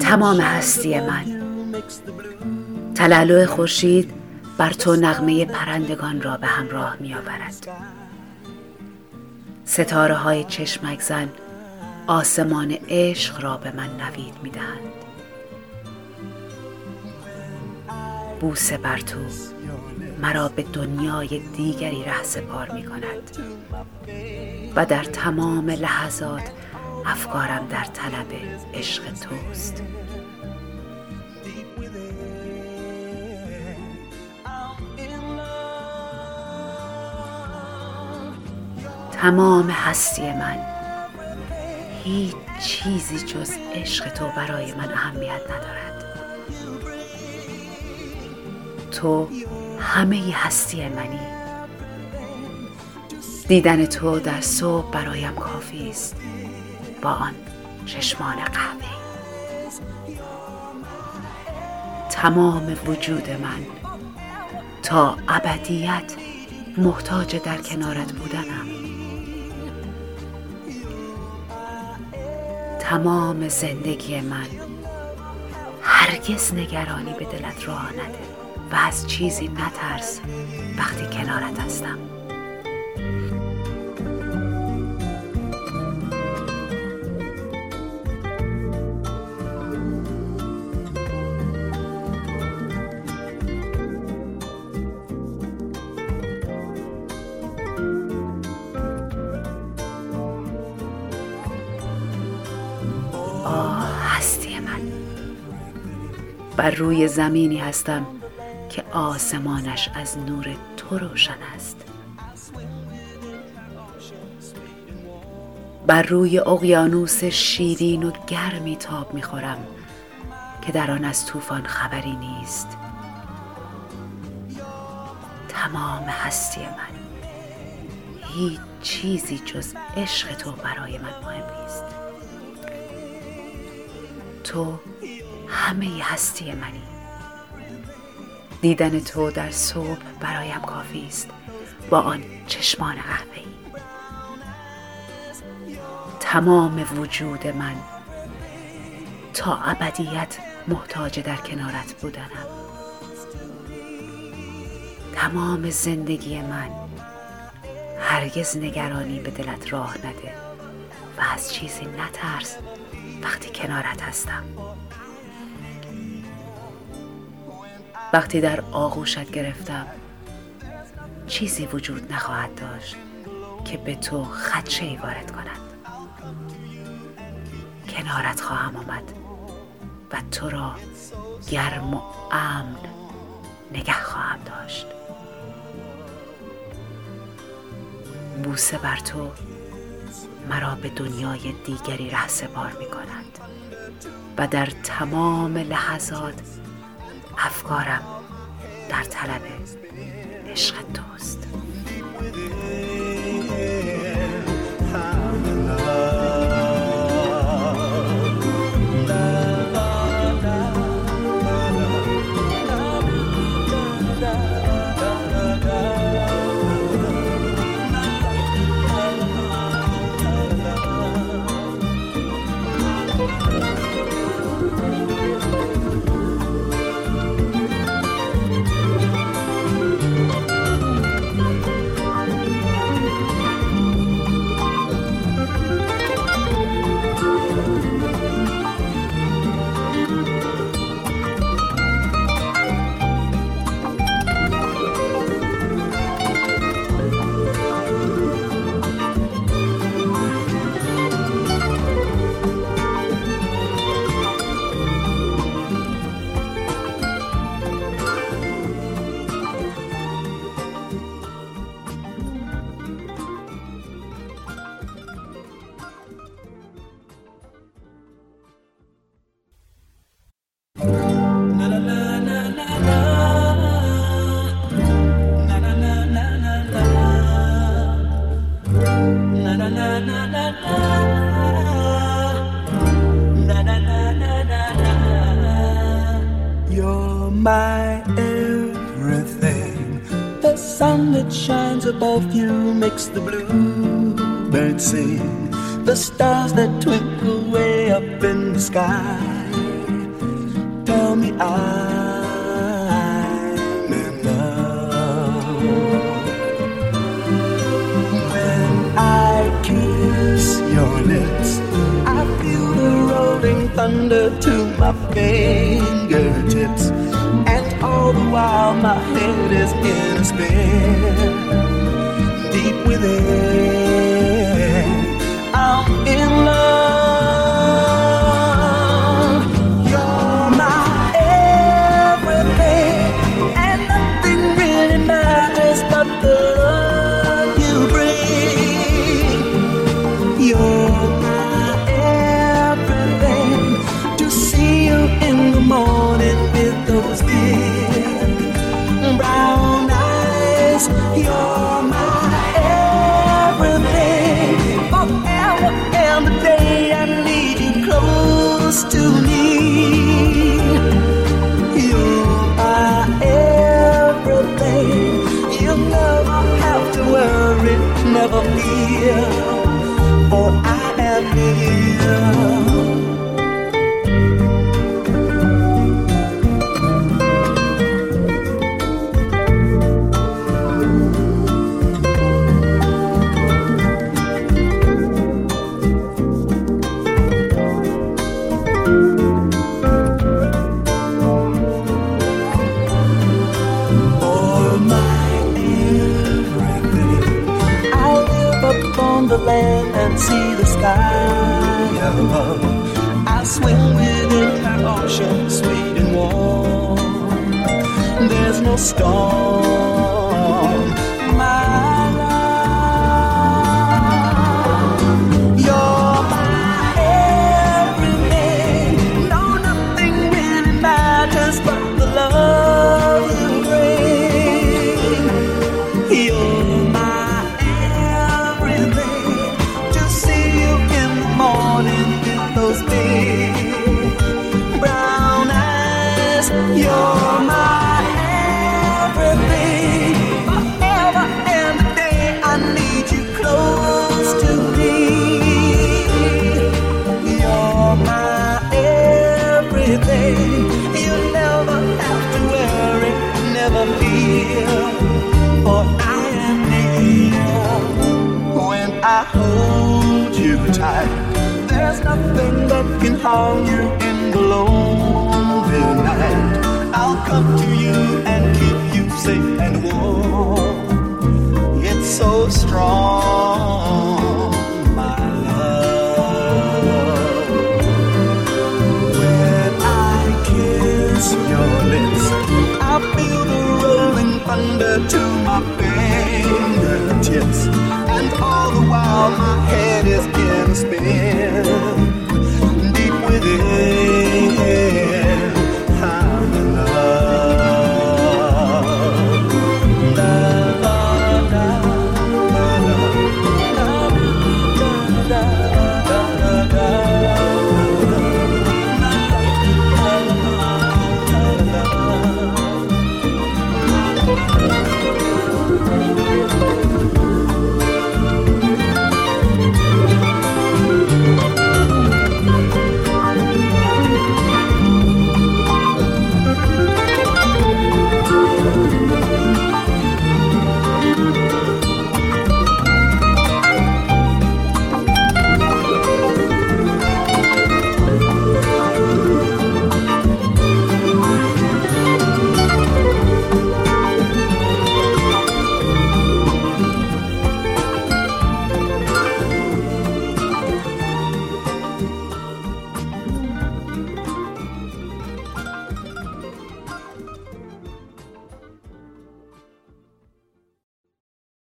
تمام هستی من، تلالو خورشید بر تو نغمه پرندگان را به همراه می آورد. ستاره های چشمک زن آسمان عشق را به من نوید می دهند. بوسه بر تو مرا به دنیای دیگری رهسپار می کند و در تمام لحظات افکارم در طلب عشق توست. تمام هستی من، هیچ چیزی جز عشق تو برای من اهمیت ندارد. تو همه هستی منی. دیدن تو در صبح برایم کافی است، با آن چشمان قهوه‌ای. تمام وجود من تا ابدیت محتاج در کنارت بودنم. تمام زندگی من، هرگز نگرانی به دلت راه نده و از چیزی نترس وقتی کنارت هستم. بر روی زمینی هستم که آسمانش از نور تو روشن است. بر روی اقیانوس شیرین و گرمی تاب می‌خورم که در آن از طوفان خبری نیست. تمام هستی من، هیچ چیزی جز عشق تو برای من مهم نیست. تو همه هستی منی. دیدن تو در صبح برایم کافی است، با آن چشمان قهوه‌ای. تمام وجود من تا ابدیت محتاج در کنارت بودنم. تمام زندگی من، هرگز نگرانی به دلت راه نده و از چیزی نترس وقتی کنارت هستم. وقتی در آغوشت گرفتم، چیزی وجود نخواهد داشت که به تو خدشه‌ای وارد کند. کنارت خواهم آمد و تو را گرم و امن نگه خواهم داشت. بوسه بر تو مرا به دنیای دیگری رهسپار می کند و در تمام لحظات افکارم در طلب عشق توست. My everything, the sun that shines above you makes the bluebird sing. the stars that twinkle way up in the sky tell me I'm in love. When I kiss your lips, I feel the rolling thunder to my fingertips, and all the while my head is in a spin deep within. I'm in love. You're my everything, and nothing really matters but the love you bring. You're my everything. To see you in the morning with those big brown eyes. You're my everything. Forever and the day I need you close to me. You're my everything. You'll never have to worry, never fear, for I am here. The land and see the sky above. I swim within that ocean, sweet and warm. There's no storm, my love. You're my everything. No, nothing really matters but the love you bring. You're my brown eyes. You're my everything. Forever and the day I need you close to me. You're my everything. You'll never have to worry, never fear, for I am near. When I hold you tight, there's nothing that can harm you in the lonely night. I'll come to you and keep you safe and warm. It's so strong, my love. When I kiss your lips, I feel the rolling thunder to my fingertips, and all the while my head is in a spin.